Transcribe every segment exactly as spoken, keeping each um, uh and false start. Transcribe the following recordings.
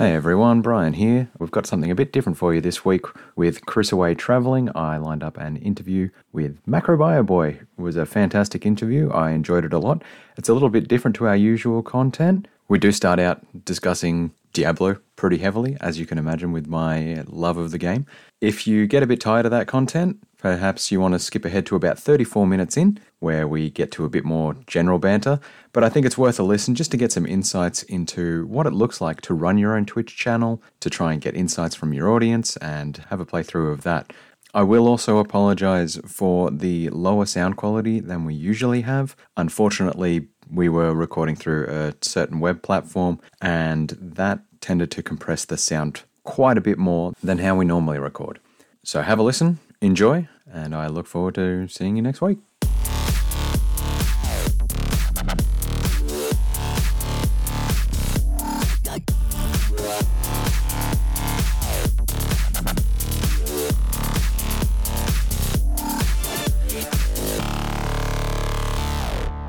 Hey everyone, Brian here. We've got something a bit different for you this week with Chris Away Travelling. I lined up an interview with MacroBioBoi. It was a fantastic interview. I enjoyed it a lot. It's a little bit different to our usual content. We do start out discussing Diablo pretty heavily, as you can imagine, with my love of the game. If you get a bit tired of that content, perhaps you want to skip ahead to about thirty-four minutes in, where we get to a bit more general banter. But I think it's worth a listen just to get some insights into what it looks like to run your own Twitch channel, to try and get insights from your audience and have a playthrough of that. I will also apologize for the lower sound quality than we usually have. Unfortunately, we were recording through a certain web platform, and that tended to compress the sound quite a bit more than how we normally record. So have a listen. Enjoy, and I look forward to seeing you next week.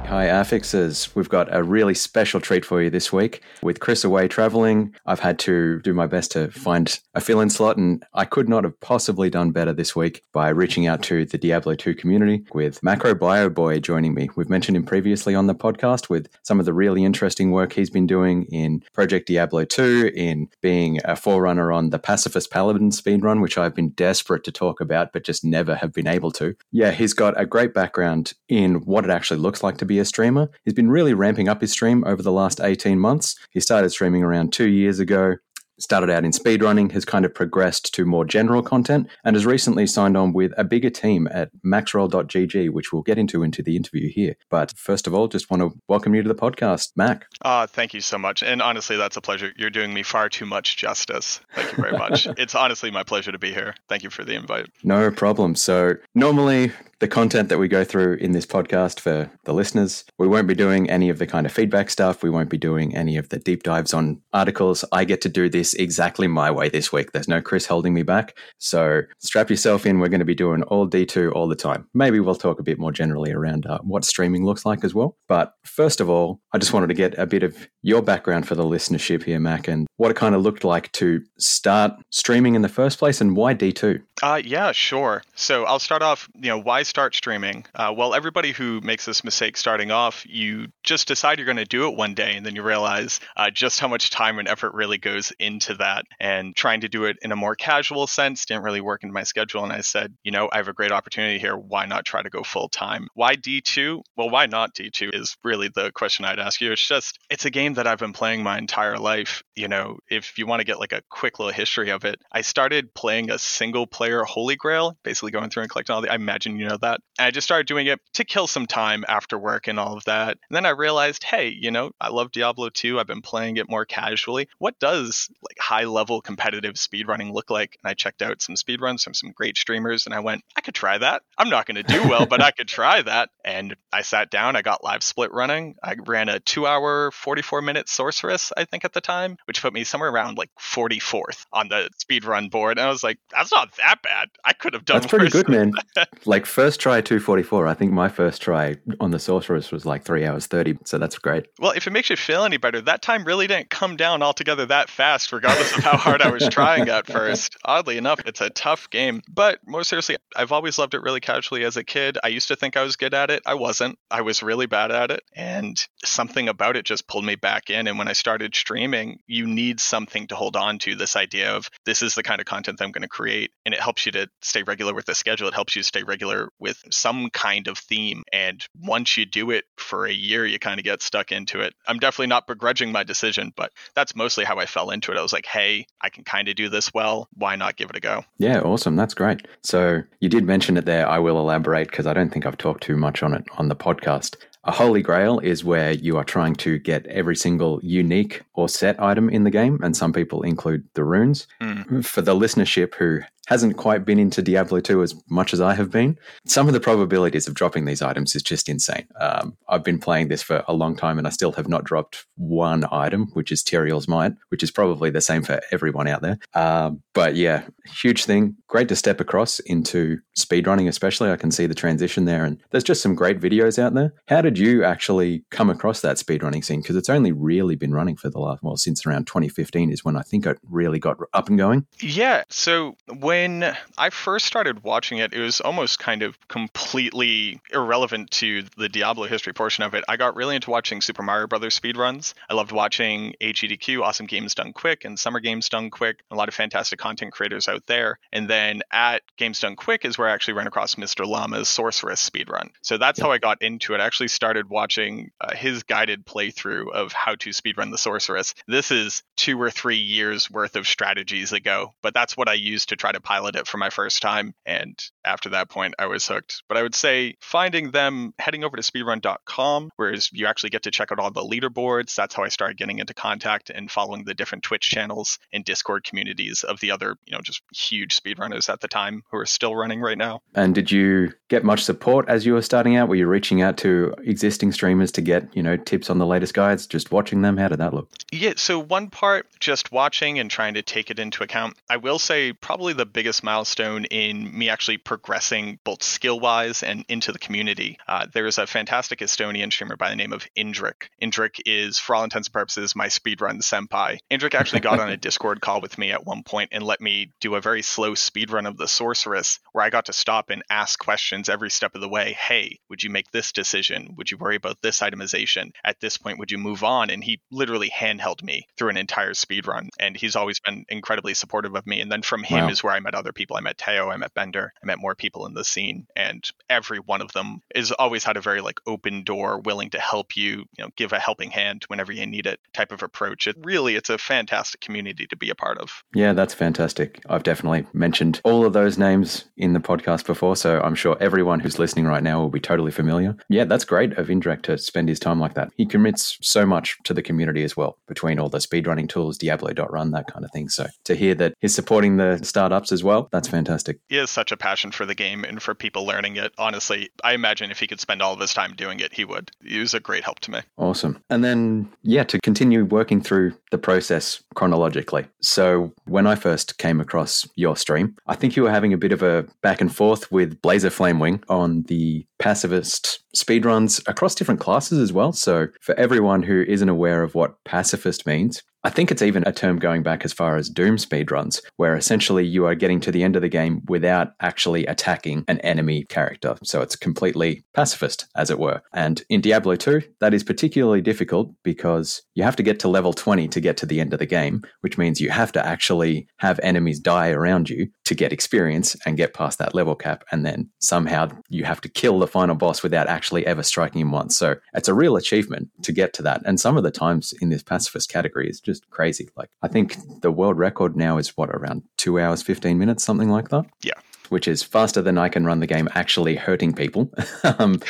Hi Affixes, we've got a really special treat for you this week. With Chris Away Travelling, I've had to do my best to find a fill-in slot, and I could not have possibly done better this week by reaching out to the Diablo two community with MacroBioBoi joining me. We've mentioned him previously on the podcast with some of the really interesting work he's been doing in Project Diablo two, in being a forerunner on the Pacifist Paladin speedrun, which I've been desperate to talk about but just never have been able to. Yeah, he's got a great background in what it actually looks like to be a streamer. He's been really ramping up his stream over the last eighteen months. He started streaming around two years ago, started out in speedrunning, has kind of progressed to more general content, and has recently signed on with a bigger team at maxroll dot g g, which we'll get into into the interview here. But first of all, just want to welcome you to the podcast, Mac. Uh, thank you so much. And honestly, that's a pleasure. You're doing me far too much justice. Thank you very much. It's honestly my pleasure to be here. Thank you for the invite. No problem. So normally the content that we go through in this podcast for the listeners, we won't be doing any of the kind of feedback stuff. We won't be doing any of the deep dives on articles. I get to do this exactly my way this week. There's no Chris holding me back. So strap yourself in. We're going to be doing all D two all the time. Maybe we'll talk a bit more generally around uh, what streaming looks like as well. But first of all, I just wanted to get a bit of your background for the listenership here, Mac, and what it kind of looked like to start streaming in the first place and why D two? Uh, yeah, sure. So I'll start off, you know, why start streaming? Uh, well, everybody who makes this mistake starting off, you just decide you're going to do it one day and then you realize uh, just how much time and effort really goes into to that, and trying to do it in a more casual sense didn't really work into my schedule. And I said, you know, I have a great opportunity here. Why not try to go full time? Why D two? Well, why not D two is really the question I'd ask you. It's just, it's a game that I've been playing my entire life. You know, if you want to get like a quick little history of it, I started playing a single player Holy Grail, basically going through and collecting all the, I imagine you know that. And I just started doing it to kill some time after work and all of that. And then I realized, hey, you know, I love Diablo two. I've been playing it more casually. What does like high-level competitive speedrunning look like? And I checked out some speedruns from some great streamers, and I went, I could try that. I'm not going to do well, but I could try that. And I sat down, I got live split running. I ran a two-hour, forty-four-minute sorceress, I think at the time, which put me somewhere around like forty-fourth on the speedrun board. And I was like, that's not that bad. I could have done that's worse. That's pretty good, man. Like first try two forty-four. I think my first try on the sorceress was like three hours thirty, so that's great. Well, if it makes you feel any better, that time really didn't come down altogether that fast, regardless of how hard I was trying at first. Oddly enough, it's a tough game. But more seriously, I've always loved it really casually as a kid. I used to think I was good at it. I wasn't. I was really bad at it. And something about it just pulled me back in. And when I started streaming, you need something to hold on to, this idea of this is the kind of content that I'm going to create. And it helps you to stay regular with the schedule. It helps you stay regular with some kind of theme. And once you do it for a year, you kind of get stuck into it. I'm definitely not begrudging my decision, but that's mostly how I fell into it. I was like, hey, I can kind of do this well. Why not give it a go? Yeah, awesome. That's great. So you did mention it there. I will elaborate because I don't think I've talked too much on it on the podcast. A Holy Grail is where you are trying to get every single unique or set item in the game, and some people include the runes. Mm. For the listenership who hasn't quite been into Diablo two as much as I have been. Some of the probabilities of dropping these items is just insane. Um, I've been playing this for a long time and I still have not dropped one item, which is Teriel's Mine, which is probably the same for everyone out there. Uh, but yeah, huge thing. Great to step across into speedrunning especially. I can see the transition there and there's just some great videos out there. How did you actually come across that speedrunning scene? Because it's only really been running for the last, well, since around twenty fifteen is when I think it really got up and going. Yeah, so when I first started watching it, it was almost kind of completely irrelevant to the Diablo history portion of it. I got really into watching Super Mario Brothers speedruns. I loved watching H E D Q, Awesome Games Done Quick, and Summer Games Done Quick. A lot of fantastic content creators out there. And then at Games Done Quick is where I actually ran across Mister Llama's Sorceress speedrun. So that's yeah. how I got into it. I actually started watching uh, his guided playthrough of how to speedrun the Sorceress. This is two or three years worth of strategies ago, but that's what I used to try to pilot it for my first time. And after that point, I was hooked. But I would say finding them, heading over to speedrun dot com, whereas you actually get to check out all the leaderboards. That's how I started getting into contact and following the different Twitch channels and Discord communities of the other, you know, just huge speedrunners at the time who are still running right now. And did you get much support as you were starting out? Were you reaching out to existing streamers to get, you know, tips on the latest guides, just watching them? How did that look? Yeah, so one part, just watching and trying to take it into account. I will say probably the biggest milestone in me actually progressing both skill-wise and into the community. Uh, there is a fantastic Estonian streamer by the name of Indrik. Indrik is, for all intents and purposes, my speedrun senpai. Indrik actually got on a Discord call with me at one point and let me do a very slow speedrun of the Sorceress, where I got to stop and ask questions every step of the way. Hey, would you make this decision? Would you worry about this itemization? At this point, would you move on? And he literally handheld me through an entire speedrun. And he's always been incredibly supportive of me. And then from him wow. is where I met other people. I met Teo, I met Bender, I met more people in the scene. And every one of them is always had a very like open door, willing to help you, you know, give a helping hand whenever you need it type of approach. It really, it's a fantastic community to be a part of. Yeah, that's fantastic. I've definitely mentioned all of those names in the podcast before, so I'm sure everyone who's listening right now will be totally familiar. Yeah, that's great of Indrik to spend his time like that. He commits so much to the community as well, between all the speedrunning tools, Diablo dot run, that kind of thing. So to hear that he's supporting the startups as well, that's fantastic. He has such a passion for the game and for people learning it. Honestly, I imagine if he could spend all of his time doing it, he would. He was a great help to me. Awesome. And then, yeah, to continue working through the process chronologically. So when I first came across your stream, I think you were having a bit of a back and forth with Blazer Flamewing on the Pacifist speedruns across different classes as well. So for everyone who isn't aware of what pacifist means, I think it's even a term going back as far as Doom speedruns, where essentially you are getting to the end of the game without actually attacking an enemy character. So it's completely pacifist, as it were. And in Diablo two, that is particularly difficult because you have to get to level twenty to get to the end of the game, which means you have to actually have enemies die around you to get experience and get past that level cap. And then somehow you have to kill the final boss without actually ever striking him once. So it's a real achievement to get to that. And some of the times in this pacifist category is just just crazy. Like, I think the world record now is what, around two hours, fifteen minutes, something like that? Yeah. Which is faster than I can run the game actually hurting people. um,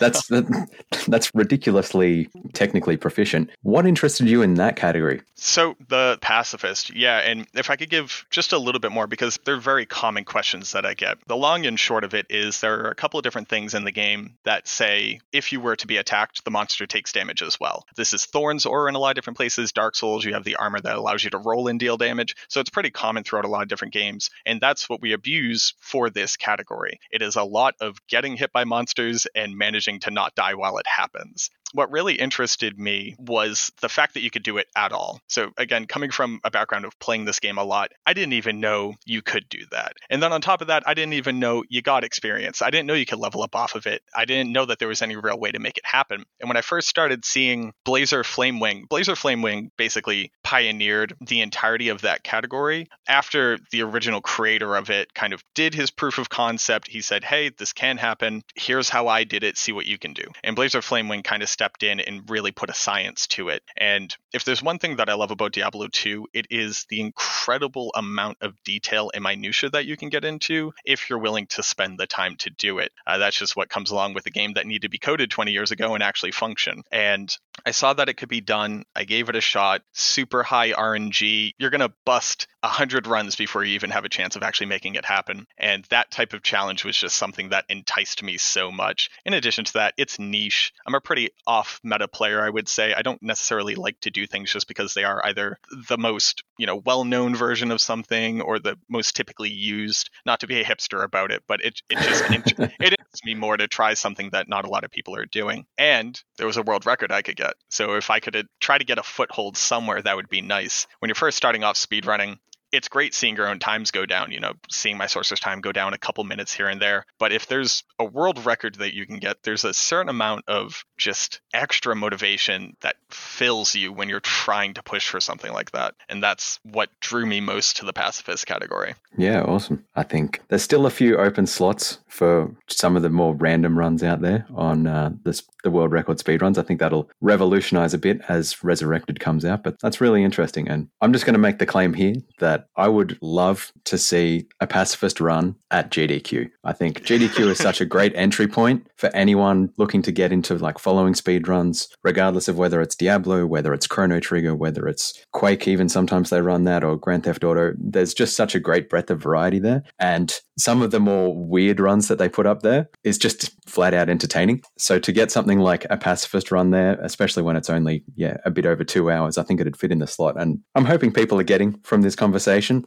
that's that, that's ridiculously technically proficient. What interested you in that category? So the pacifist, yeah. And if I could give just a little bit more, because they're very common questions that I get. The long and short of it is there are a couple of different things in the game that say, if you were to be attacked, the monster takes damage as well. This is Thorn's Aura in a lot of different places. Dark Souls, you have the armor that allows you to roll and deal damage. So it's pretty common throughout a lot of different games. And that's what we abuse for this category. It is a lot of getting hit by monsters and managing to not die while it happens. What really interested me was the fact that you could do it at all. So again, coming from a background of playing this game a lot, I didn't even know you could do that. And then on top of that, I didn't even know you got experience. I didn't know you could level up off of it. I didn't know that there was any real way to make it happen. And when I first started seeing Blazer Flamewing, Blazer Flamewing basically pioneered the entirety of that category. After the original creator of it kind of did his proof of concept, he said, hey, this can happen. Here's how I did it. See what you can do. And Blazer Flamewing kind of stepped in and really put a science to it. And if there's one thing that I love about Diablo two, it is the incredible amount of detail and minutia that you can get into if you're willing to spend the time to do it. Uh, that's just what comes along with a game that needed to be coded twenty years ago and actually function. And I saw that it could be done. I gave it a shot. Super super high R N G, you're going to bust one hundred runs before you even have a chance of actually making it happen. And that type of challenge was just something that enticed me so much. In addition to that, it's niche. I'm a pretty off-meta player, I would say. I don't necessarily like to do things just because they are either the most, you know, well-known version of something or the most typically used. Not to be a hipster about it, but it it just it interests me more to try something that not a lot of people are doing. And there was a world record I could get. So if I could try to get a foothold somewhere, that would be nice. When you're first starting off speedrunning, it's great seeing your own times go down, you know, seeing my sorcerer's time go down a couple minutes here and there. But if there's a world record that you can get, there's a certain amount of just extra motivation that fills you when you're trying to push for something like that. And that's what drew me most to the pacifist category. Yeah, awesome. I think there's still a few open slots for some of the more random runs out there on uh, this, the world record speedruns. I think that'll revolutionize a bit as Resurrected comes out, but that's really interesting. And I'm just going to make the claim here that I would love to see a pacifist run at G D Q. I think G D Q is such a great entry point for anyone looking to get into like following speedruns, regardless of whether it's Diablo, whether it's Chrono Trigger, whether it's Quake, even sometimes they run that, or Grand Theft Auto. There's just such a great breadth of variety there. And some of the more weird runs that they put up there is just flat out entertaining. So to get something like a pacifist run there, especially when it's only, yeah, a bit over two hours, I think it'd fit in the slot. And I'm hoping people are getting from this conversation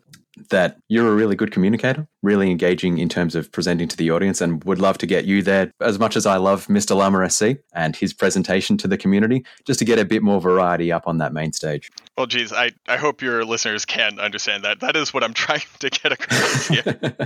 that you're a really good communicator, really engaging in terms of presenting to the audience, and would love to get you there as much as I love Mister Llama S C and his presentation to the community, just to get a bit more variety up on that main stage. Well, geez, I, I hope your listeners can understand that. That is what I'm trying to get across here. uh,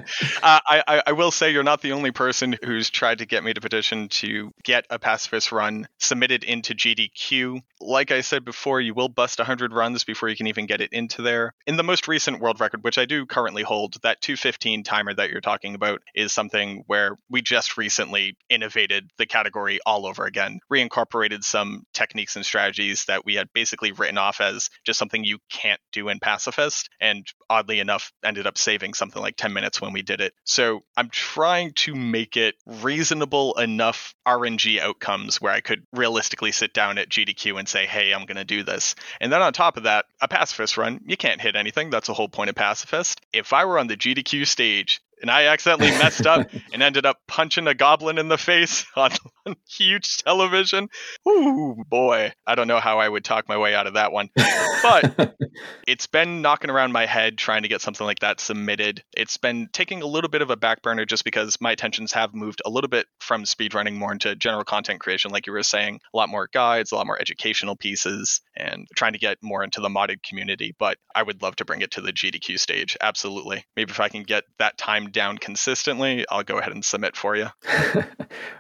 I, I will say you're not the only person who's tried to get me to petition to get a pacifist run submitted into G D Q. Like I said before, you will bust one hundred runs before you can even get it into there. In the most recent Recent world record, which I do currently hold, that two fifteen timer that you're talking about is something where we just recently innovated the category all over again, reincorporated some techniques and strategies that we had basically written off as just something you can't do in pacifist, and oddly enough ended up saving something like ten minutes when we did it. So I'm trying to make it reasonable enough R N G outcomes where I could realistically sit down at G D Q and say, hey, I'm going to do this. And then on top of that, a pacifist run, you can't hit anything. That's the whole point of pacifist. If I were on the G D Q stage and I accidentally messed up and ended up punching a goblin in the face on, on huge television, ooh boy, I don't know how I would talk my way out of that one. But it's been knocking around my head trying to get something like that submitted. It's been taking a little bit of a back burner just because my attentions have moved a little bit from speedrunning more into general content creation, like you were saying, a lot more guides, a lot more educational pieces, and trying to get more into the modded community. But I would love to bring it to the G D Q stage, absolutely. Maybe if I can get that time down consistently, I'll go ahead and submit for you.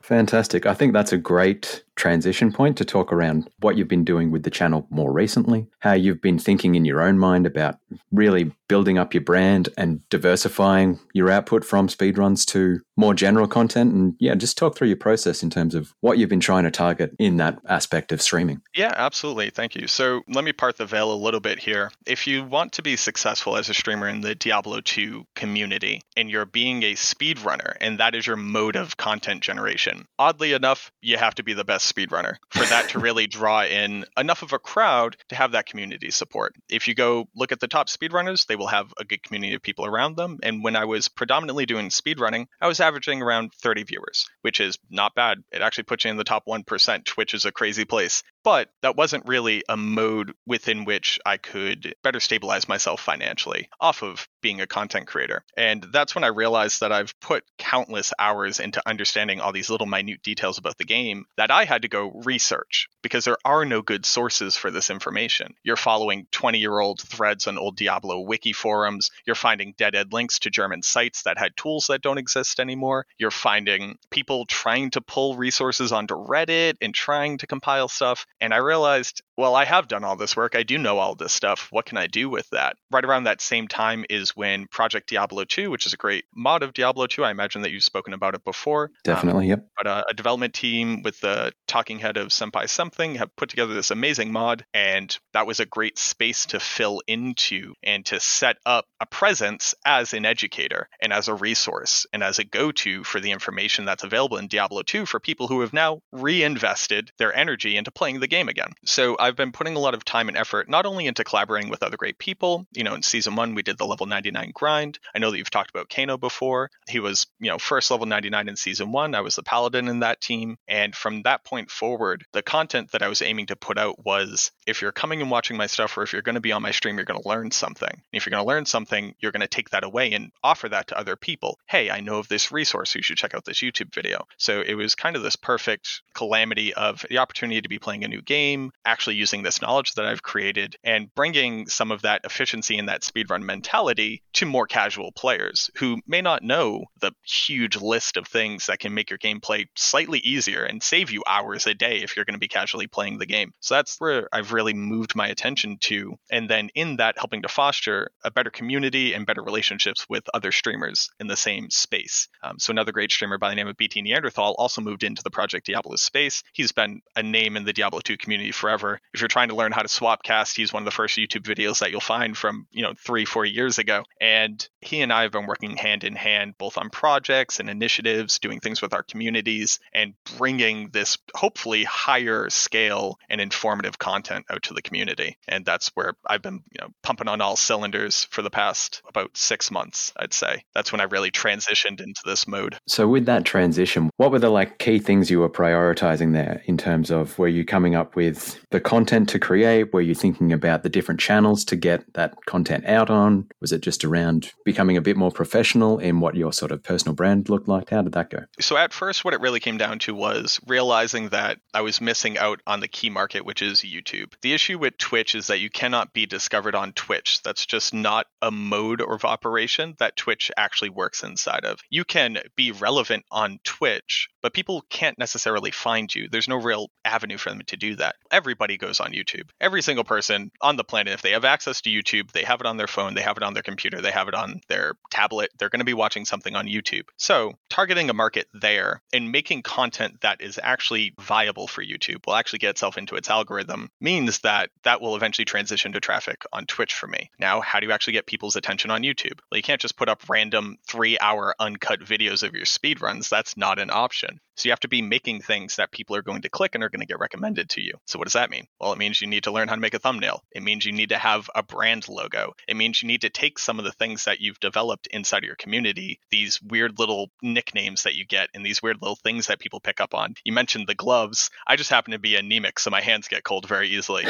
Fantastic. I think that's a great transition point to talk around what you've been doing with the channel more recently, how you've been thinking in your own mind about really building up your brand and diversifying your output from speedruns to more general content. And yeah, just talk through your process in terms of what you've been trying to target in that aspect of streaming. Yeah, absolutely. Thank you. So let me part the veil a little bit here. If you want to be successful as a streamer in the Diablo two community and you're being a speedrunner and that is your mode of content generation, oddly enough, you have to be the best speedrunner for that to really draw in enough of a crowd to have that community support. If you go look at the top speedrunners, they will have a good community of people around them. And when I was predominantly doing speedrunning, I was averaging around thirty viewers, which is not bad. It actually puts you in the top one percent, which is a crazy place. But that wasn't really a mode within which I could better stabilize myself financially off of being a content creator. And that's when I realized that I've put countless hours into understanding all these little minute details about the game that I had to go research, because there are no good sources for this information. You're following twenty-year-old threads on old Diablo wiki forums. You're finding dead-end links to German sites that had tools that don't exist anymore. You're finding people trying to pull resources onto Reddit and trying to compile stuff. And I realized, well, I have done all this work. I do know all this stuff. What can I do with that? Right around that same time is when Project Diablo two, which is a great mod of Diablo two, I imagine that you've spoken about it before. Definitely, um, yep. But uh, a development team with the talking head of Senpai Something have put together this amazing mod, and that was a great space to fill into and to set up a presence as an educator and as a resource and as a go-to for the information that's available in Diablo two for people who have now reinvested their energy into playing the game again. So I've been putting a lot of time and effort, not only into collaborating with other great people. You know, in season one, we did the level ninety-nine grind. I know that you've talked about Kano before. He was, you know, first level ninety-nine in season one. I was the Paladin in that team. And from that point forward, the content that I was aiming to put out was, if you're coming and watching my stuff, or if you're going to be on my stream, you're going to learn something. And if you're going to learn something, you're going to take that away and offer that to other people. Hey, I know of this resource. You should check out this YouTube video. So it was kind of this perfect calamity of the opportunity to be playing a new game, actually using this knowledge that I've created and bringing some of that efficiency and that speedrun mentality to more casual players who may not know the huge list of things that can make your gameplay slightly easier and save you hours a day if you're going to be casually playing the game. So that's where I've really moved my attention to. And then in that, helping to foster a better community and better relationships with other streamers in the same space. Um, so another great streamer by the name of B T Neanderthal also moved into the Project Diablo space. He's been a name in the Diablo two community forever. If you're trying to learn how to swap cast, he's one of the first YouTube videos that you'll find from, you know, three, four years ago. And he and I have been working hand in hand, both on projects and initiatives, doing things with our communities and bringing this hopefully higher scale and informative content out to the community. And that's where I've been, you know, pumping on all cylinders for the past about six months, I'd say. That's when I really transitioned into this mode. So with that transition, what were the like key things you were prioritizing there in terms of, were you coming up with the content to create? Were you thinking about the different channels to get that content out on? Was it just around becoming a bit more professional in what your sort of personal brand looked like? How did that go? So at first, what it really came down to was realizing that I was missing out on the key market, which is YouTube. The issue with Twitch is that you cannot be discovered on Twitch. That's just not a mode of operation that Twitch actually works inside of. You can be relevant on Twitch, but people can't necessarily find you. There's no real avenue for them to do that. Everybody goes on YouTube. Every single person on the planet, if they have access to YouTube, they have it on their phone, they have it on their computer, they have it on their tablet, they're going to be watching something on YouTube. So targeting a market there and making content that is actually viable for YouTube, will actually get itself into its algorithm, means that that will eventually transition to traffic on Twitch for me. Now, how do you actually get people's attention on YouTube? Well, you can't just put up random three-hour uncut videos of your speedruns. That's not an option. So you have to be making things that people are going to click and are going to get recommended to you. So what does that mean? Well, it means you need to learn how to make a thumbnail. It means you need to have a brand logo. It means you need to take some of the things that you've developed inside of your community, these weird little nicknames that you get and these weird little things that people pick up on. You mentioned the gloves. I just happen to be anemic, so my hands get cold very easily.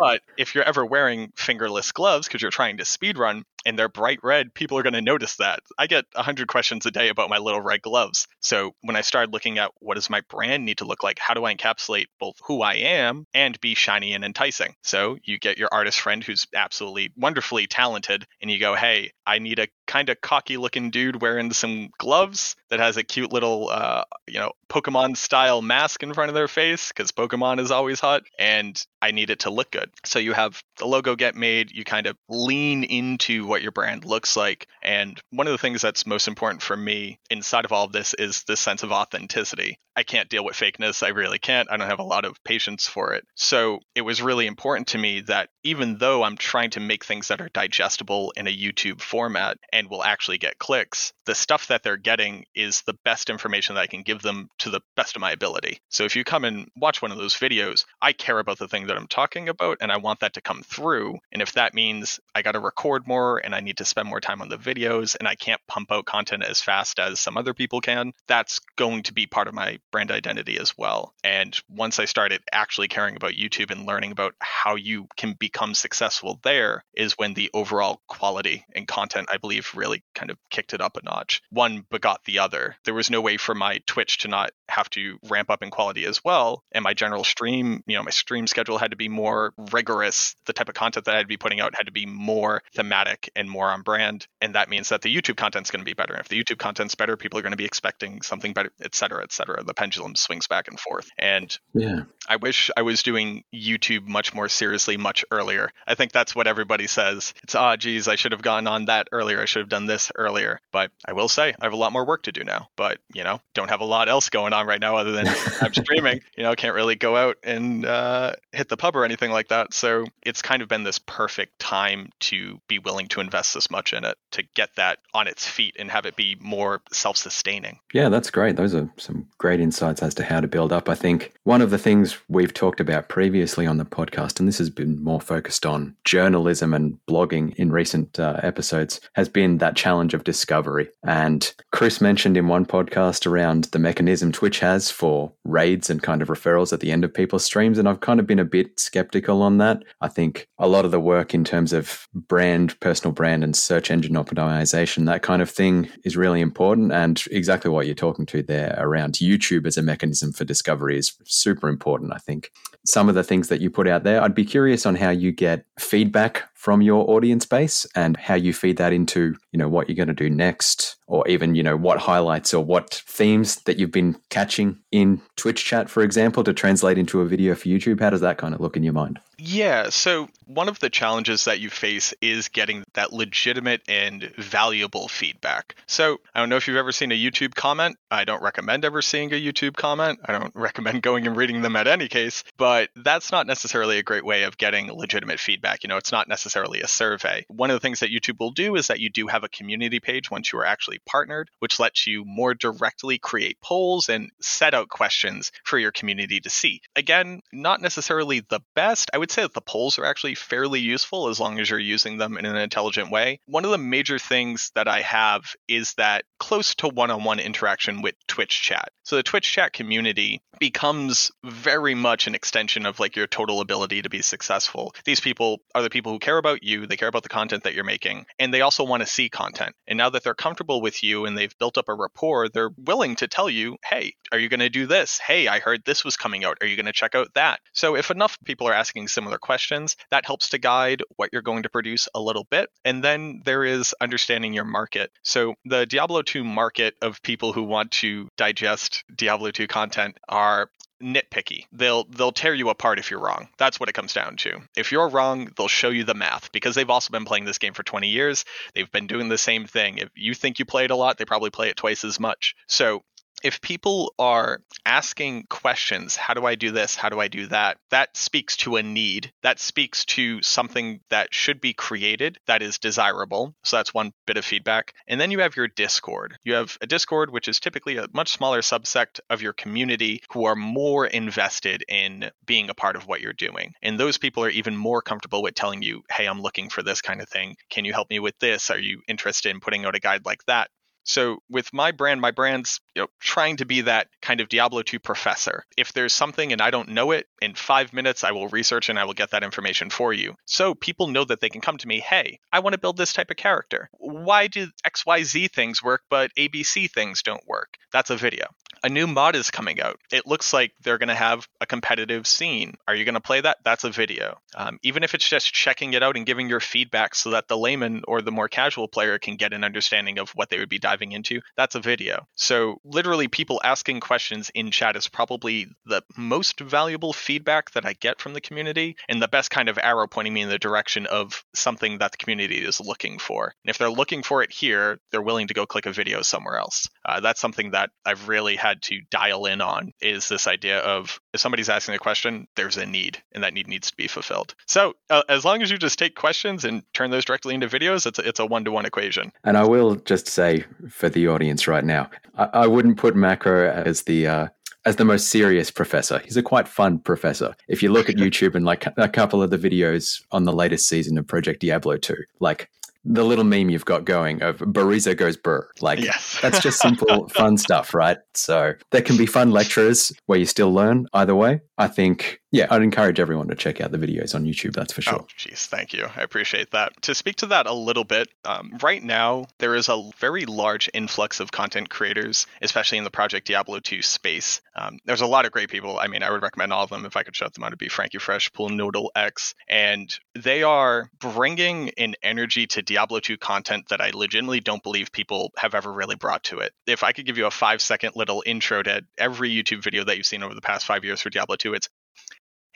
But if you're ever wearing fingerless gloves because you're trying to speedrun, and they're bright red, people are going to notice that. I get one hundred questions a day about my little red gloves. So when I started looking at what does my brand need to look like, how do I encapsulate both who I am and be shiny and enticing? So you get your artist friend who's absolutely wonderfully talented, and you go, hey, I need a kind of cocky looking dude wearing some gloves that has a cute little, uh, you know, Pokemon style mask in front of their face because Pokemon is always hot, and I need it to look good. So you have the logo get made, you kind of lean into what your brand looks like. And one of the things that's most important for me inside of all of this is this sense of authenticity. I can't deal with fakeness. I really can't. I don't have a lot of patience for it. So it was really important to me that even though I'm trying to make things that are digestible in a YouTube format and will actually get clicks, the stuff that they're getting is the best information that I can give them to the best of my ability. So if you come and watch one of those videos, I care about the thing that I'm talking about, and I want that to come through. And if that means I got to record more and I need to spend more time on the videos and I can't pump out content as fast as some other people can, that's going to be part of my brand identity as well. And once I started actually caring about YouTube and learning about how you can become successful there is when the overall quality and content, I believe, really kind of kicked it up a notch. One begot the other. There was no way for my Twitch to not have to ramp up in quality as well. And my general stream, you know, my stream schedule had to be more rigorous. The type of content that I'd be putting out had to be more thematic and more on brand. And that means that the YouTube content's going to be better. If the YouTube content's better, people are going to be expecting something better, et cetera, et cetera. The pendulum swings back and forth. And yeah. I wish I was doing YouTube much more seriously, much earlier. I think that's what everybody says. It's, ah, oh, geez, I should have gone on that earlier. I should have done this earlier. But I will say I have a lot more work to do now, but, you know, don't have a lot else going on right now other than I'm streaming, you know, can't really go out and uh, hit the pub or anything like that. So it's kind of been this perfect time to be willing to invest this much in it, to get that on its feet and have it be more self-sustaining. Yeah, that's great. Those are some great insights as to how to build up. I think one of the things we've talked about previously on the podcast, and this has been more focused on journalism and blogging in recent uh, episodes, has been that challenge of discovery. And Chris mentioned in one podcast around the mechanism Twitch has for raids and kind of referrals at the end of people's streams. And I've kind of been a bit skeptical on that. I think a lot of the work in terms of brand, personal brand and search engine optimization, that kind of thing is really important. And exactly what you're talking to there around YouTube as a mechanism for discovery is super important, I think. Some of the things that you put out there, I'd be curious on how you get feedback from your audience base and how you feed that into, you know, what you're going to do next, or even, you know, what highlights or what themes that you've been catching in Twitch chat, for example, to translate into a video for YouTube. How does that kind of look in your mind? Yeah, so one of the challenges that you face is getting that legitimate and valuable feedback. So I don't know if you've ever seen a YouTube comment. I don't recommend ever seeing a YouTube comment. I don't recommend going and reading them at any case, but that's not necessarily a great way of getting legitimate feedback. You know, it's not necessarily a survey. One of the things that YouTube will do is that you do have a community page once you are actually partnered, which lets you more directly create polls and set out questions for your community to see. Again, not necessarily the best. I would say that the polls are actually fairly useful as long as you're using them in an intelligent way. One of the major things that I have is that close to one-on-one interaction with Twitch chat. So the Twitch chat community becomes very much an extension of like your total ability to be successful. These people are the people who care about you, they care about the content that you're making, and they also want to see content. And now that they're comfortable with you and they've built up a rapport, they're willing to tell you, hey, are you going to do this? Hey, I heard this was coming out. Are you going to check out that? So if enough people are asking similar questions, that helps to guide what you're going to produce a little bit. And then there is understanding your market. So the Diablo two market of people who want to digest Diablo two content are are nitpicky. They'll they'll tear you apart if you're wrong. That's what it comes down to. If you're wrong, they'll show you the math because they've also been playing this game for twenty years. They've been doing the same thing. If you think you play it a lot, they probably play it twice as much. So if people are asking questions, how do I do this? How do I do that? That speaks to a need. That speaks to something that should be created that is desirable. So that's one bit of feedback. And then you have your Discord. You have a Discord, which is typically a much smaller subsect of your community who are more invested in being a part of what you're doing. And those people are even more comfortable with telling you, hey, I'm looking for this kind of thing. Can you help me with this? Are you interested in putting out a guide like that? So with my brand, my brand's, you know, trying to be that kind of Diablo two professor. If there's something and I don't know it, in five minutes, I will research and I will get that information for you. So people know that they can come to me, hey, I want to build this type of character. Why do X Y Z things work, but A B C things don't work? That's a video. A new mod is coming out. It looks like they're going to have a competitive scene. Are you going to play that? That's a video. Um, even if it's just checking it out and giving your feedback so that the layman or the more casual player can get an understanding of what they would be diving into, that's a video. So literally people asking questions in chat is probably the most valuable feedback that I get from the community and the best kind of arrow pointing me in the direction of something that the community is looking for. And if they're looking for it here, they're willing to go click a video somewhere else. Uh, that's something that I've really had had to dial in on, is this idea of if somebody's asking a question, there's a need and that need needs to be fulfilled. So uh, as long as you just take questions and turn those directly into videos, it's a, it's a one-to-one equation. And I will just say for the audience right now, I, I wouldn't put Macro as the uh, as the most serious professor. He's a quite fun professor. If you look at YouTube and like a couple of the videos on the latest season of Project Diablo two, like the little meme you've got going of Bariza goes brr. Like, yes. That's just simple, fun stuff, right? So there can be fun lectures where you still learn either way. I think, yeah, I'd encourage everyone to check out the videos on YouTube. That's for sure. Oh, geez. Thank you. I appreciate that. To speak to that a little bit, um, right now, there is a very large influx of content creators, especially in the Project Diablo two space. Um, there's a lot of great people. I mean, I would recommend all of them. If I could shout them out, it'd be Frankie Fresh, Pool Noodle X. And they are bringing an energy to Diablo two content that I legitimately don't believe people have ever really brought to it. If I could give you a five second little intro to every YouTube video that you've seen over the past five years for Diablo two, it's,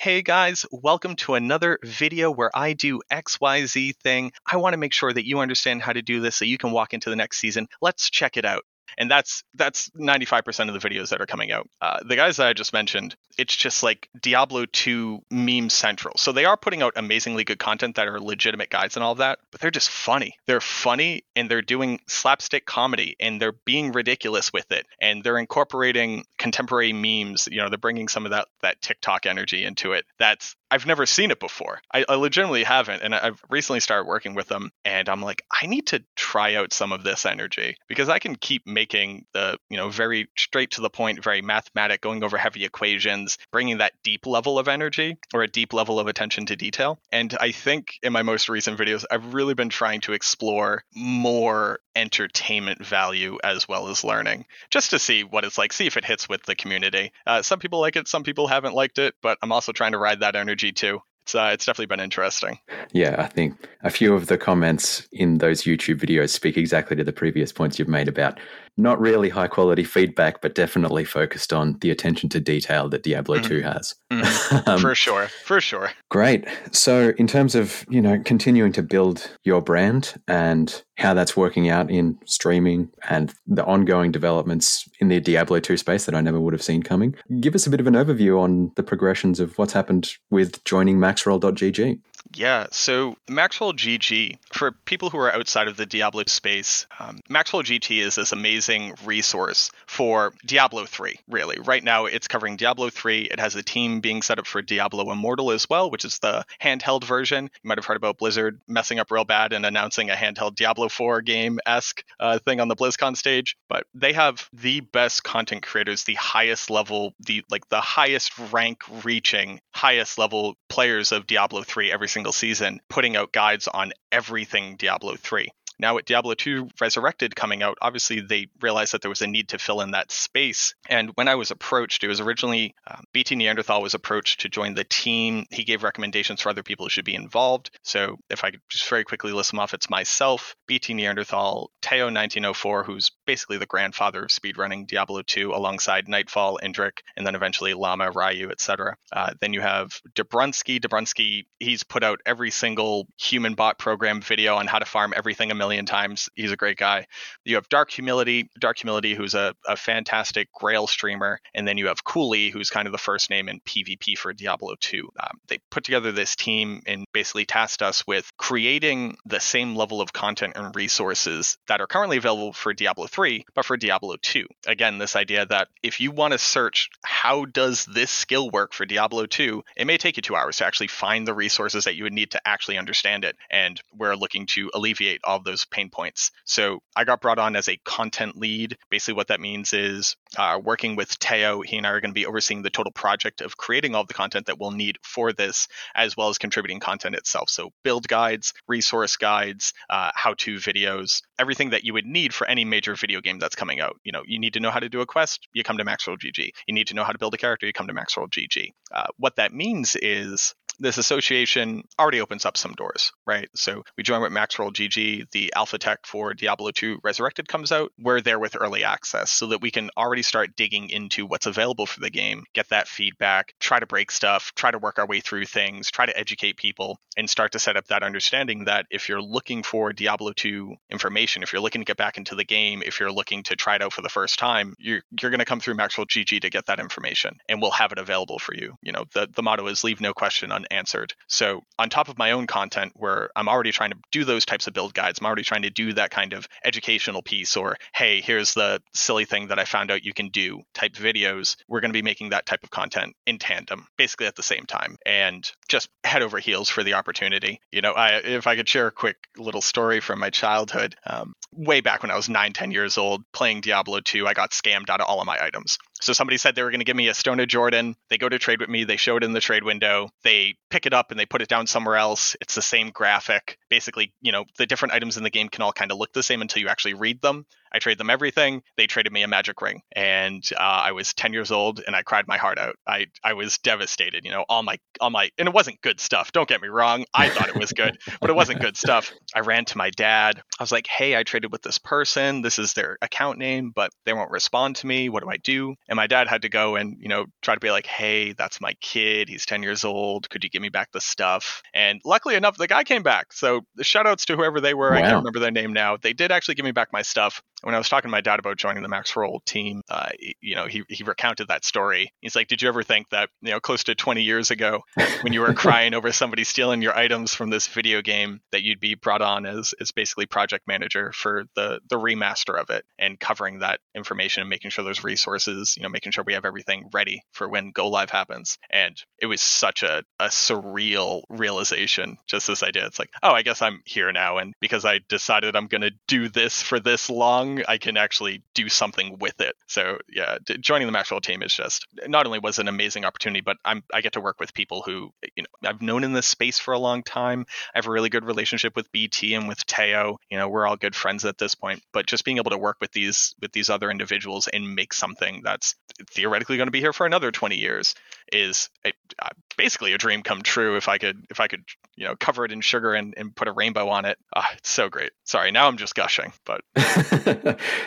Hey guys, welcome to another video where I do X Y Z thing. I want to make sure that you understand how to do this so you can walk into the next season. Let's check it out. And that's that's ninety-five percent of the videos that are coming out. Uh, the guys that I just mentioned, it's just like Diablo two meme central. So they are putting out amazingly good content that are legitimate guides and all of that, but they're just funny. They're funny and they're doing slapstick comedy and they're being ridiculous with it. And they're incorporating contemporary memes. You know, they're bringing some of that, that TikTok energy into it. That's I've never seen it before. I, I legitimately haven't. And I've recently started working with them. And I'm like, I need to try out some of this energy because I can keep making the, you know, very straight to the point, very mathematic, going over heavy equations, bringing that deep level of energy or a deep level of attention to detail. And I think in my most recent videos, I've really been trying to explore more entertainment value as well as learning, just to see what it's like, see if it hits with the community. Uh, some people like it, some people haven't liked it, but I'm also trying to ride that energy too. It's uh, it's definitely been interesting. Yeah, I think a few of the comments in those YouTube videos speak exactly to the previous points you've made about not really high quality feedback, but definitely focused on the attention to detail that Diablo mm-hmm. two has. Mm-hmm. um, for sure, for sure. Great. So in terms of, you know, continuing to build your brand and how that's working out in streaming and the ongoing developments in the Diablo two space that I never would have seen coming, give us a bit of an overview on the progressions of what's happened with joining maxroll dot g g. Yeah, so maxroll dot g g, for people who are outside of the Diablo space, um, maxroll dot g g is this amazing resource for Diablo three, really. Right now, it's covering Diablo three. It has a team being set up for Diablo Immortal as well, which is the handheld version. You might have heard about Blizzard messing up real bad and announcing a handheld Diablo four game-esque uh, thing on the BlizzCon stage. But they have the best content creators, the highest level, the like the highest rank-reaching, highest-level players of Diablo three every single season, putting out guides on everything Diablo three. Now with Diablo two Resurrected coming out, obviously they realized that there was a need to fill in that space. And when I was approached, it was originally um, B T Neanderthal was approached to join the team. He gave recommendations for other people who should be involved. So if I could just very quickly list them off, it's myself, B T Neanderthal, Teo nineteen oh four, who's basically the grandfather of speedrunning Diablo two alongside Nightfall, Indrik, and then eventually Llama, Ryu, et cetera. Uh, then you have Dobronsky. Dobronsky, he's put out every single human bot program video on how to farm everything a million Million times. He's a great guy. You have Dark Humility, Dark Humility, who's a, a fantastic Grail streamer. And then you have Cooley, who's kind of the first name in PvP for Diablo two. Um, they put together this team and basically tasked us with creating the same level of content and resources that are currently available for Diablo three, but for Diablo two. Again, this idea that if you want to search how does this skill work for Diablo two, it may take you two hours to actually find the resources that you would need to actually understand it. And we're looking to alleviate all those pain points. So I got brought on as a content lead. Basically what that means is uh, working with Teo, he and I are going to be overseeing the total project of creating all the content that we'll need for this, as well as contributing content itself. So build guides, resource guides, uh, how-to videos, everything that you would need for any major video game that's coming out. You know, you need to know how to do a quest, you come to maxroll dot g g. You need to know how to build a character, you come to maxroll dot g g. Uh, what that means is this association already opens up some doors, right? So we join with maxroll dot g g. The alpha tech for Diablo two Resurrected comes out. We're there with early access so that we can already start digging into what's available for the game, get that feedback, try to break stuff, try to work our way through things, try to educate people, and start to set up that understanding that if you're looking for Diablo two information, if you're looking to get back into the game, if you're looking to try it out for the first time, you're, you're going to come through maxroll dot g g to get that information, and we'll have it available for you. You know, the, the motto is leave no question unanswered. Answered. So on top of my own content where I'm already trying to do those types of build guides, I'm already trying to do that kind of educational piece or, hey, here's the silly thing that I found out you can do type videos. We're going to be making that type of content in tandem, basically at the same time, and just head over heels for the opportunity. You know, I, if I could share a quick little story from my childhood, um, way back when I was nine, ten years old playing Diablo two, I got scammed out of all of my items. So somebody said they were going to give me a Stone of Jordan. They go to trade with me. They show it in the trade window. They pick it up and they put it down somewhere else. It's the same graphic. Basically, you know, the different items in the game can all kind of look the same until you actually read them. I traded them everything. They traded me a magic ring, and uh, I was ten years old, and I cried my heart out. I, I was devastated, you know, all my all my, and it wasn't good stuff. Don't get me wrong. I thought it was good, but it wasn't good stuff. I ran to my dad. I was like, hey, I traded with this person. This is their account name, but they won't respond to me. What do I do? And my dad had to go and, you know, try to be like, hey, that's my kid. He's ten years old. Could you give me back the stuff? And luckily enough, the guy came back. So shout outs to whoever they were. Wow. I can't remember their name now. They did actually give me back my stuff. When I was talking to my dad about joining the Max Roll team, uh, you know, he, he recounted that story. He's like, did you ever think that, you know, close to twenty years ago when you were crying over somebody stealing your items from this video game that you'd be brought on as, as basically project manager for the, the remaster of it and covering that information and making sure there's resources, you know, making sure we have everything ready for when go live happens. And it was such a, a surreal realization, just this idea. It's like, oh, I guess I'm here now. And because I decided I'm going to do this for this long, I can actually do something with it. So yeah, d- joining the MacroBioBoi team is just, not only was it an amazing opportunity, but I'm, I get to work with people who, you know, I've known in this space for a long time. I have a really good relationship with B T and with Teo. You know, we're all good friends at this point, but just being able to work with these, with these other individuals and make something that's theoretically going to be here for another twenty years is a, a, basically a dream come true. If I could, if I could, you know, cover it in sugar and, and put a rainbow on it. Oh, it's so great. Sorry. Now I'm just gushing, but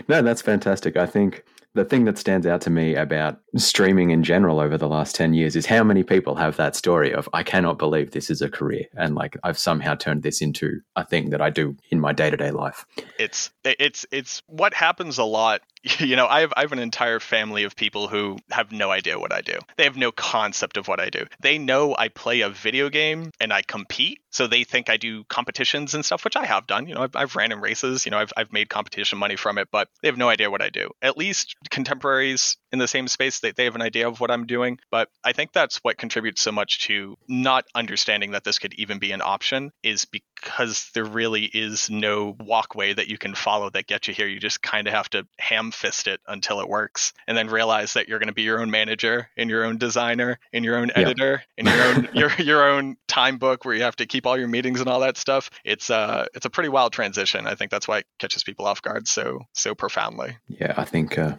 no, that's fantastic. I think the thing that stands out to me about streaming in general over the last ten years is how many people have that story of, I cannot believe this is a career. And like, I've somehow turned this into a thing that I do in my day-to-day life. It's, it's, it's what happens a lot. You know, I have, I have an entire family of people who have no idea what I do. They have no concept of what I do. They know I play a video game and I compete. So they think I do competitions and stuff, which I have done. You know, I've, I've ran in races. You know, I've I've made competition money from it, but they have no idea what I do. At least contemporaries in the same space, they, they have an idea of what I'm doing. But I think that's what contributes so much to not understanding that this could even be an option, is because there really is no walkway that you can follow that gets you here. You just kind of have to ham fist it until it works, and then realize that you're going to be your own manager and your own designer and your own editor yeah. and your own your your own time book where you have to keep all your meetings and all that stuff. It's uh it's a pretty wild transition. I think that's why it catches people off guard so so profoundly. Yeah, I think uh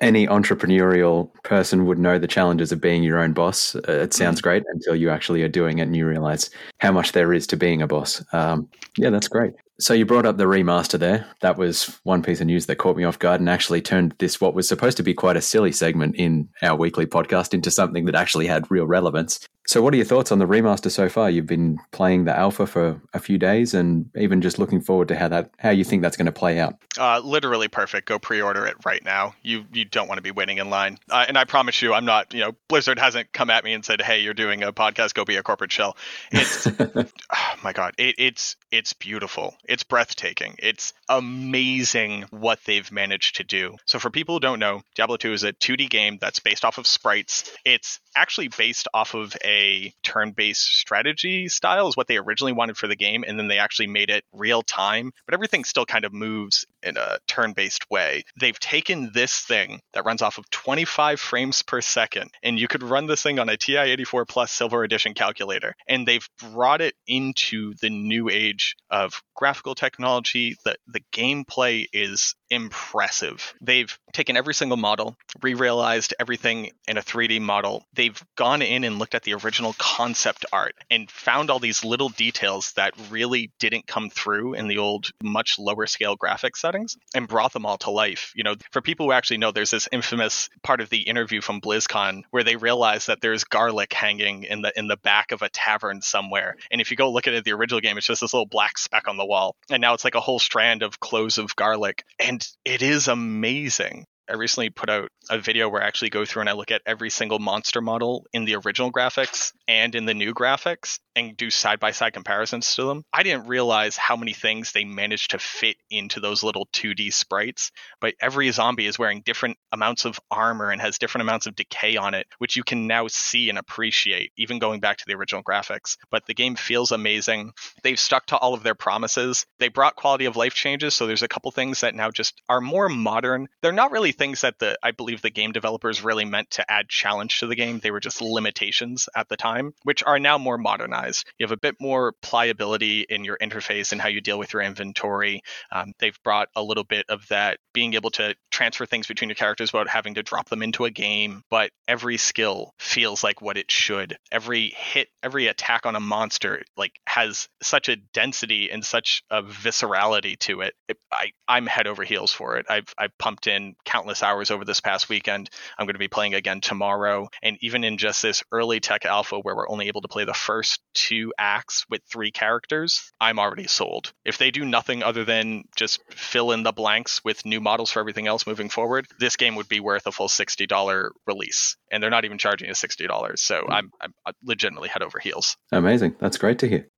any entrepreneurial person would know the challenges of being your own boss. Uh, it sounds great until you actually are doing it and you realize how much there is to being a boss. Um, yeah, that's great. So you brought up the remaster there. That was one piece of news that caught me off guard and actually turned this, what was supposed to be quite a silly segment in our weekly podcast, into something that actually had real relevance. So what are your thoughts on the remaster so far? You've been playing the alpha for a few days, and even just looking forward to how that, how you think that's going to play out. Uh, literally perfect. Go pre-order it right now. You you don't want to be waiting in line. Uh, and I promise you, I'm not, you know, Blizzard hasn't come at me and said, hey, you're doing a podcast, go be a corporate shell. It's, oh my God, it, it's, it's beautiful. It's breathtaking. It's amazing what they've managed to do. So for people who don't know, Diablo two is a two D game that's based off of sprites. It's actually based off of a turn-based strategy style is what they originally wanted for the game, and then they actually made it real time, but everything still kind of moves in a turn-based way. They've taken this thing that runs off of twenty-five frames per second, and you could run this thing on a T I eighty-four Plus Silver Edition calculator, and they've brought it into the new age of graphical technology. The, the gameplay is impressive. They've taken every single model, re-realized everything in a three D model. They've gone in and looked at the original concept art and found all these little details that really didn't come through in the old, much lower scale graphics settings, and brought them all to life. You know, for people who actually know, there's this infamous part of the interview from BlizzCon where they realize that there's garlic hanging in the in the back of a tavern somewhere. And if you go look at it, the original game, it's just this little black speck on the wall. And now it's like a whole strand of cloves of garlic. And it is amazing. I recently put out a video where I actually go through and I look at every single monster model in the original graphics and in the new graphics and do side-by-side comparisons to them. I didn't realize how many things they managed to fit into those little two D sprites, but every zombie is wearing different amounts of armor and has different amounts of decay on it, which you can now see and appreciate, even going back to the original graphics. But the game feels amazing. They've stuck to all of their promises. They brought quality of life changes, so there's a couple things that now just are more modern. They're not really things that the I believe the game developers really meant to add challenge to the game. They were just limitations at the time, which are now more modernized. You have a bit more pliability in your interface and how you deal with your inventory. Um, they've brought a little bit of that being able to transfer things between your characters without having to drop them into a game. But every skill feels like what it should. Every hit, every attack on a monster like has such a density and such a viscerality to it. it I, I'm head over heels for it. I've I've pumped in countless hours over this past weekend. I'm going to be playing again tomorrow. And even in just this early tech alpha where we're only able to play the first two acts with three characters, I'm already sold. If they do nothing other than just fill in the blanks with new models for everything else moving forward, this game would be worth a full sixty dollars release. And they're not even charging us sixty dollars. So I'm, I'm legitimately head over heels. Amazing. That's great to hear.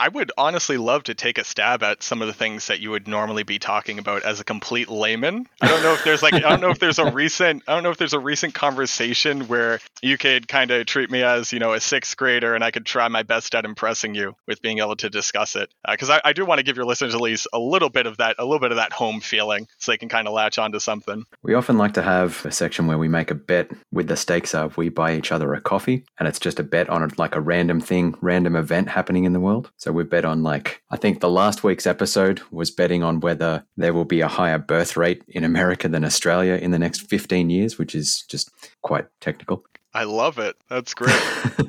I would honestly love to take a stab at some of the things that you would normally be talking about as a complete layman. I don't know if there's like I don't know if there's a recent I don't know if there's a recent conversation where you could kind of treat me as, you know, a sixth grader and I could try my best at impressing you with being able to discuss it. Because uh, I, I do want to give your listeners at least a little bit of that, a little bit of that home feeling so they can kind of latch onto something. We often like to have a section where we make a bet with the stakes of we buy each other a coffee, and it's just a bet on like a random thing, random event happening in the world. So we bet on like, I think the last week's episode was betting on whether there will be a higher birth rate in America than Australia in the next fifteen years, which is just quite technical. I love it. That's great.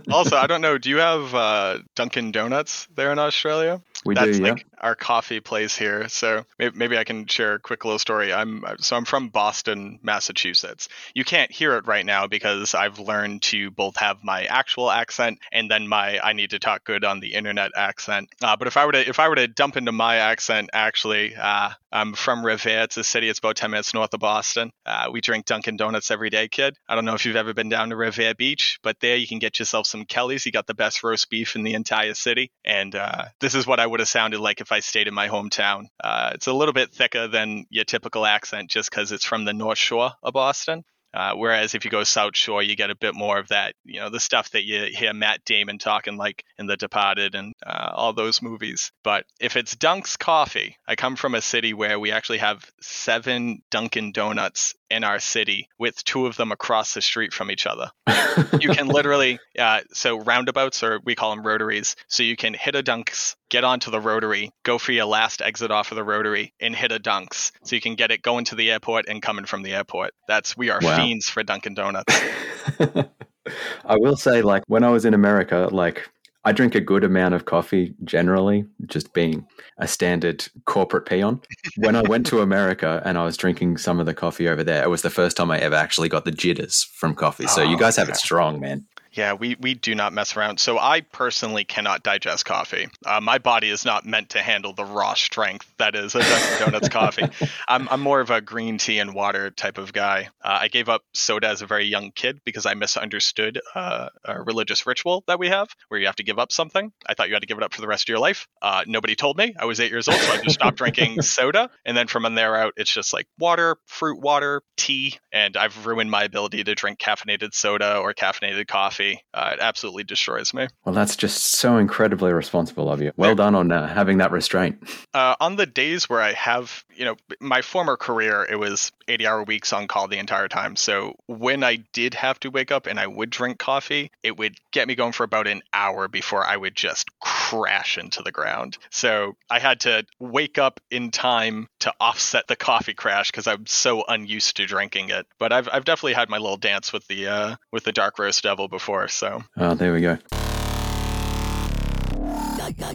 Also, I don't know, do you have uh, Dunkin' Donuts there in Australia? We That's do, like yeah. Our coffee place here. So maybe, maybe I can share a quick little story. I'm So I'm from Boston, Massachusetts. You can't hear it right now because I've learned to both have my actual accent and then my I need to talk good on the internet accent. Uh, but if I were to if I were to dump into my accent, actually, uh, I'm from Revere. It's a city. It's about ten minutes north of Boston. Uh, we drink Dunkin' Donuts every day, kid. I don't know if you've ever been down to Revere Beach, but there you can get yourself some Kelly's. You got the best roast beef in the entire city. And uh, this is what I would have sounded like if I stayed in my hometown. Uh, it's a little bit thicker than your typical accent just because it's from the North Shore of Boston. Uh, whereas if you go South Shore, you get a bit more of that, you know, the stuff that you hear Matt Damon talking like in The Departed and uh, all those movies. But if it's Dunk's Coffee, I come from a city where we actually have seven Dunkin' Donuts in our city with two of them across the street from each other. You can literally, uh, so roundabouts, or we call them rotaries. So you can hit a Dunk's, get onto the rotary, go for your last exit off of the rotary and hit a Dunk's. So you can get it going to the airport and coming from the airport. That's, we are wow. fiends for Dunkin' Donuts. I will say, like, when I was in America, like, I drink a good amount of coffee generally, just being a standard corporate peon. When I went to America and I was drinking some of the coffee over there, it was the first time I ever actually got the jitters from coffee. So oh, you guys have okay. it strong, man. Yeah, we, we do not mess around. So I personally cannot digest coffee. Uh, my body is not meant to handle the raw strength that is a Dunkin' Donuts coffee. I'm I'm more of a green tea and water type of guy. Uh, I gave up soda as a very young kid because I misunderstood uh, a religious ritual that we have where you have to give up something. I thought you had to give it up for the rest of your life. Uh, nobody told me. I was eight years old, so I just stopped drinking soda. And then from there out, it's just like water, fruit water, tea. And I've ruined my ability to drink caffeinated soda or caffeinated coffee. Uh, it absolutely destroys me. Well, that's just so incredibly responsible of you. Well done on uh, having that restraint. Uh, on the days where I have, you know, my former career, it was eighty hour weeks on call the entire time. So when I did have to wake up and I would drink coffee, it would get me going for about an hour before I would just crash into the ground. So I had to wake up in time to offset the coffee crash because I'm so unused to drinking it. But I've I've definitely had my little dance with the uh, with the Dark Roast Devil before. So oh, there we go.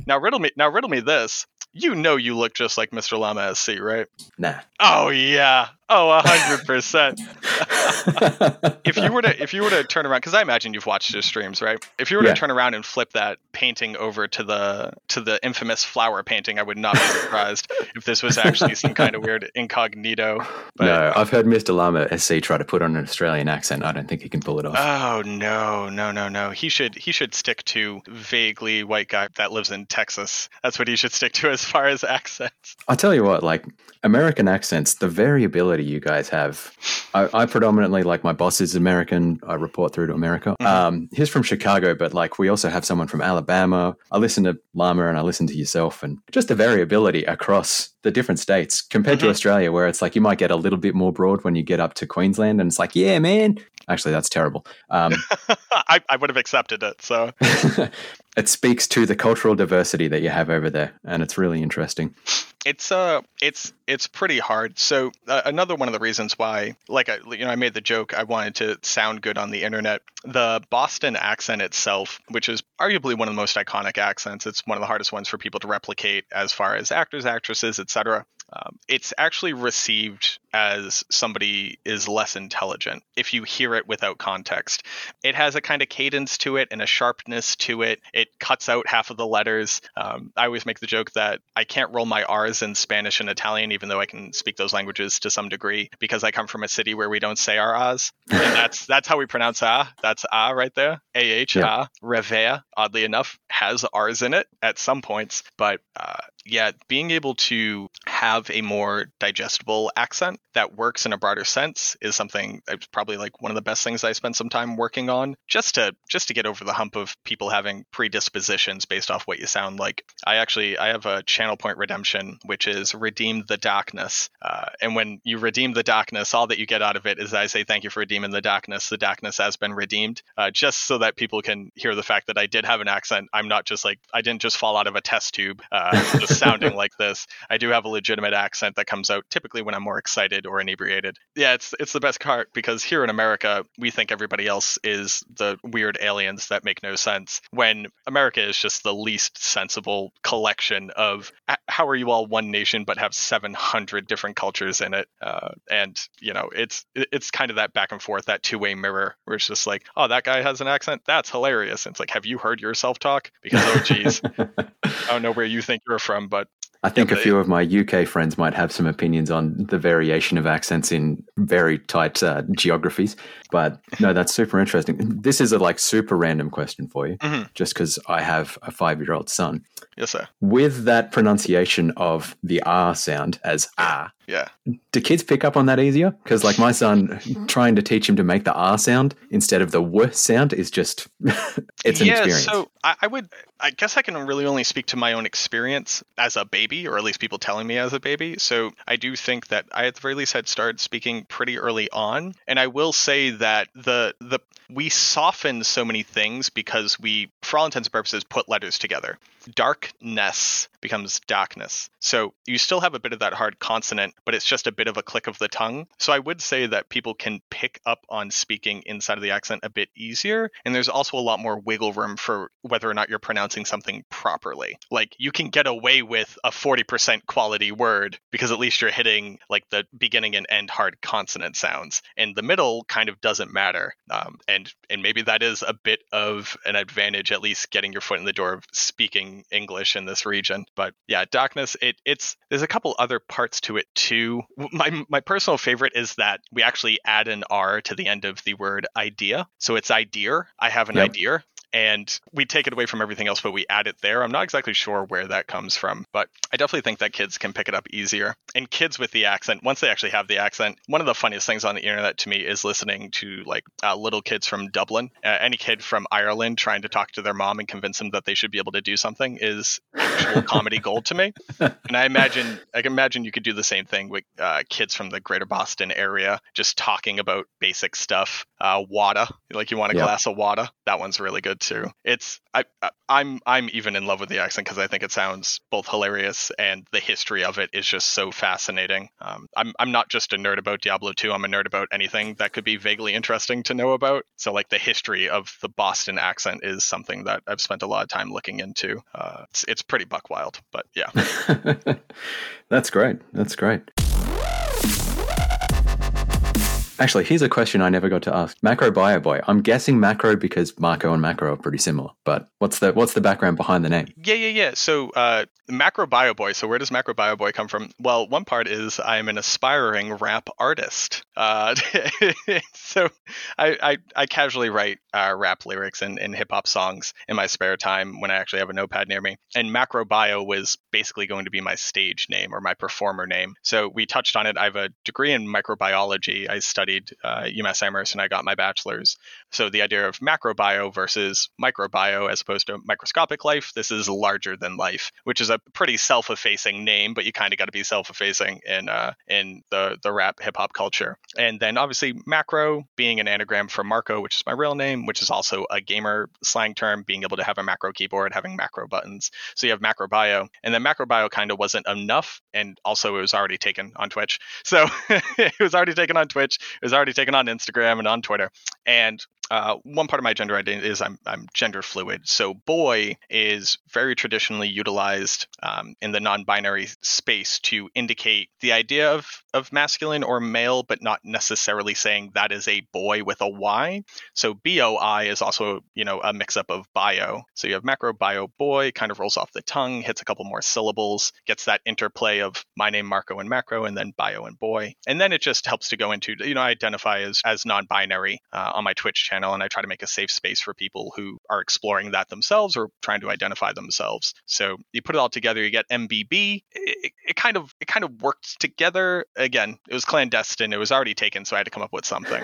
Now riddle me. Now riddle me this. You know you look just like Mister Llama S C, right? Nah. Oh yeah. Oh, a hundred percent. If you were to, if you were to turn around, because I imagine you've watched his streams, right? If you were yeah. to turn around and flip that painting over to the to the infamous flower painting, I would not be surprised if this was actually some kind of weird incognito. But, no, I've heard Mister Llama S C try to put on an Australian accent. I don't think he can pull it off. Oh no, no, no, no. He should he should stick to vaguely white guy that lives in Texas. That's what he should stick to as far as accents. I tell you what, like American accents, the variability do you guys have? I, I predominantly, like, my boss is American. I report through to America. Mm-hmm. Um, he's from Chicago, but, like, we also have someone from Alabama. I listen to Llama and I listen to yourself, and just the variability across the different states compared mm-hmm. to Australia, where it's like you might get a little bit more broad when you get up to Queensland, and it's like, yeah, man. Actually, that's terrible. Um, I, I would have accepted it, so... It speaks to the cultural diversity that you have over there, and it's really interesting. It's uh, it's it's pretty hard. So uh, another one of the reasons why, like, I, you know, I made the joke I wanted to sound good on the internet. The Boston accent itself, which is arguably one of the most iconic accents, it's one of the hardest ones for people to replicate as far as actors, actresses, et cetera. Um, it's actually received as somebody is less intelligent if you hear it without context. It has a kind of cadence to it and a sharpness to it. It cuts out half of the letters. Um, I always make the joke that I can't roll my R's in Spanish and Italian, even though I can speak those languages to some degree, because I come from a city where we don't say our R's. And that's that's how we pronounce ah. That's ah right there. A H, yeah. Ah. Revere, oddly enough, has R's in it at some points. But uh, yeah, being able to have a more digestible accent that works in a broader sense is something that's probably like one of the best things I spent some time working on, just to just to get over the hump of people having predispositions based off what you sound like. I actually I have a channel point redemption, which is redeem the darkness. Uh, and when you redeem the darkness, all that you get out of it is I say thank you for redeeming the darkness. The darkness has been redeemed, uh, just so that people can hear the fact that I did have an accent. I'm not just like I didn't just fall out of a test tube uh, just sounding like this. I do have a legitimate accent that comes out typically when I'm more excited or inebriated. Yeah, it's it's the best part, because here in America, we think everybody else is the weird aliens that make no sense, when America is just the least sensible collection of how are you all one nation but have seven hundred different cultures in it. Uh, and, you know, it's it's kind of that back and forth, that two-way mirror, where it's just like, oh, that guy has an accent? That's hilarious. And it's like, have you heard yourself talk? Because, oh, geez, I don't know where you think you're from, but I think yeah, they, a few of my U K friends might have some opinions on the variation of accents in very tight uh, geographies. But no, that's super interesting. This is a like super random question for you, mm-hmm. just because I have a five-year-old son. Yes, sir. With that pronunciation of the R sound as ah, yeah. Do kids pick up on that easier? Because like my son, trying to teach him to make the R sound instead of the W sound is just, it's an yeah, experience. Yeah, so I, I would, I guess I can really only speak to my own experience as a baby, or at least people telling me as a baby. So I do think that I at the very least had started speaking pretty early on. And I will say that the the we soften so many things because we, for all intents and purposes, put letters together. Darkness becomes darkness. So you still have a bit of that hard consonant, but it's just a bit of a click of the tongue. So I would say that people can pick up on speaking inside of the accent a bit easier. And there's also a lot more wiggle room for whether or not you're pronouncing something properly. Like you can get away with a forty percent quality word because at least you're hitting like the beginning and end hard consonant sounds, and the middle kind of doesn't matter. Um, and, and maybe that is a bit of an advantage, at least getting your foot in the door of speaking English in this region. But yeah, darkness, it it's there's a couple other parts to it too. My my personal favorite is that we actually add an R to the end of the word idea. So it's idea. I have an yep. idea. And we take it away from everything else, but we add it there. I'm not exactly sure where that comes from, but I definitely think that kids can pick it up easier. And kids with the accent, once they actually have the accent, one of the funniest things on the internet to me is listening to like uh, little kids from Dublin, uh, any kid from Ireland trying to talk to their mom and convince them that they should be able to do something is actual comedy gold to me. And I imagine, I can imagine you could do the same thing with uh, kids from the greater Boston area, just talking about basic stuff. Uh, water, like you want a yep. glass of water. That one's really good too. It's I, I I'm I'm even in love with the accent because I think it sounds both hilarious and the history of it is just so fascinating. Um, I'm I'm not just a nerd about Diablo two. I'm a nerd about anything that could be vaguely interesting to know about. So like the history of the Boston accent is something that I've spent a lot of time looking into. Uh, it's it's pretty buck wild, but yeah. That's great. That's great. Actually, here's a question I never got to ask. MacroBioBoi. I'm guessing Macro because Marco and Macro are pretty similar, but what's the what's the background behind the name? Yeah, yeah, yeah. So uh, MacroBioBoi. So where does MacroBioBoi come from? Well, one part is I'm an aspiring rap artist. Uh, so I, I, I casually write uh, rap lyrics and, and hip hop songs in my spare time when I actually have a notepad near me. And MacroBio was basically going to be my stage name or my performer name. So we touched on it. I have a degree in microbiology. I studied Uh, UMass Amherst, and I got my bachelor's. So the idea of macrobio versus microbio, as opposed to microscopic life, this is larger than life, which is a pretty self-effacing name, but you kind of got to be self-effacing in uh, in the the rap hip hop culture. And then obviously macro being an anagram for Marco, which is my real name, which is also a gamer slang term, being able to have a macro keyboard, having macro buttons. So you have macrobio, and then macrobio kind of wasn't enough, and also it was already taken on Twitch. So it was already taken on Twitch. It was already taken on Instagram and on Twitter. And uh, one part of my gender identity is I'm I'm gender fluid. So boy is very traditionally utilized um, in the non-binary space to indicate the idea of, of masculine or male, but not necessarily saying that is a boy with a Y. So B O I is also, you know, a mix-up of bio. So you have macro, bio, boy, kind of rolls off the tongue, hits a couple more syllables, gets that interplay of my name, Marco, and macro, and then bio and boy. And then it just helps to go into, you know, I identify as, as non-binary uh, on my Twitch channel. And I try to make a safe space for people who are exploring that themselves or trying to identify themselves. So you put it all together, you get M B B. It, it kind of it kind of worked together. Again, it was clandestine. It was already taken, so I had to come up with something.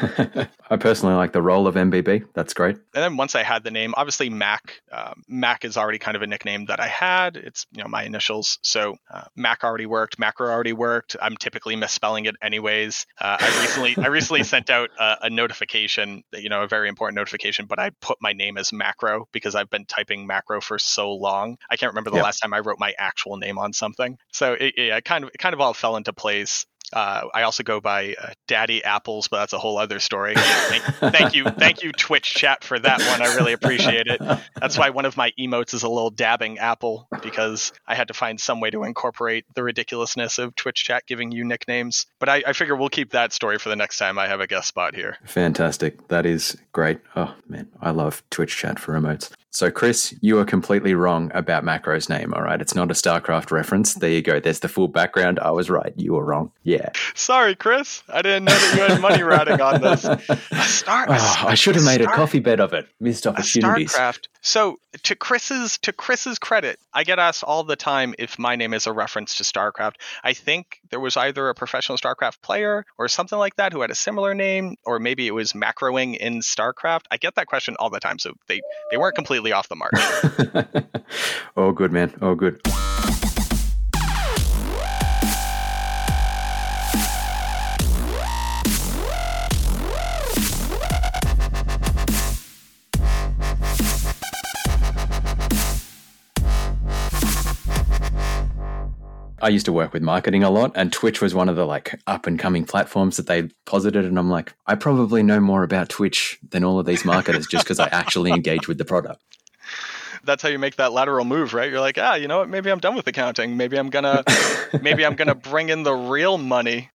I personally like the role of M B B. That's great. And then once I had the name, obviously Mac. Um, Mac is already kind of a nickname that I had. It's, you know, my initials. So uh, Mac already worked. Macro already worked. I'm typically misspelling it anyways. Uh, I recently I recently sent out a, a notification that, you know, a very important notification, but I put my name as Macro because I've been typing Macro for so long. I can't remember the yep. last time I wrote my actual name on something. So it, yeah, it kind of it kind of all fell into place. Uh, I also go by uh, Daddy Apples, but that's a whole other story. Thank, thank you. Thank you, Twitch chat, for that one. I really appreciate it. That's why one of my emotes is a little dabbing apple, because I had to find some way to incorporate the ridiculousness of Twitch chat giving you nicknames. But I, I figure we'll keep that story for the next time I have a guest spot here. Fantastic. That is great. Oh, man, I love Twitch chat for emotes. So, Chris, you are completely wrong about Macro's name, all right? It's not a StarCraft reference. There you go. There's the full background. I was right. You were wrong. Yeah. Sorry, Chris. I didn't know that you had money riding on this. A star- oh, a star- I should have made a, star- a coffee bed of it. Missed opportunities. A StarCraft. So, to Chris's to Chris's credit, I get asked all the time if my name is a reference to StarCraft. I think there was either a professional StarCraft player or something like that who had a similar name, or maybe it was Macroing in StarCraft. I get that question all the time, so they, they weren't completely off the mark. Oh, good, man. Oh, good. I used to work with marketing a lot, and Twitch was one of the like up and coming platforms that they posited. And I'm like, I probably know more about Twitch than all of these marketers just because I actually engage with the product. That's how you make that lateral move, right? You're like, ah, you know what? Maybe I'm done with accounting. Maybe I'm gonna, maybe I'm gonna bring in the real money.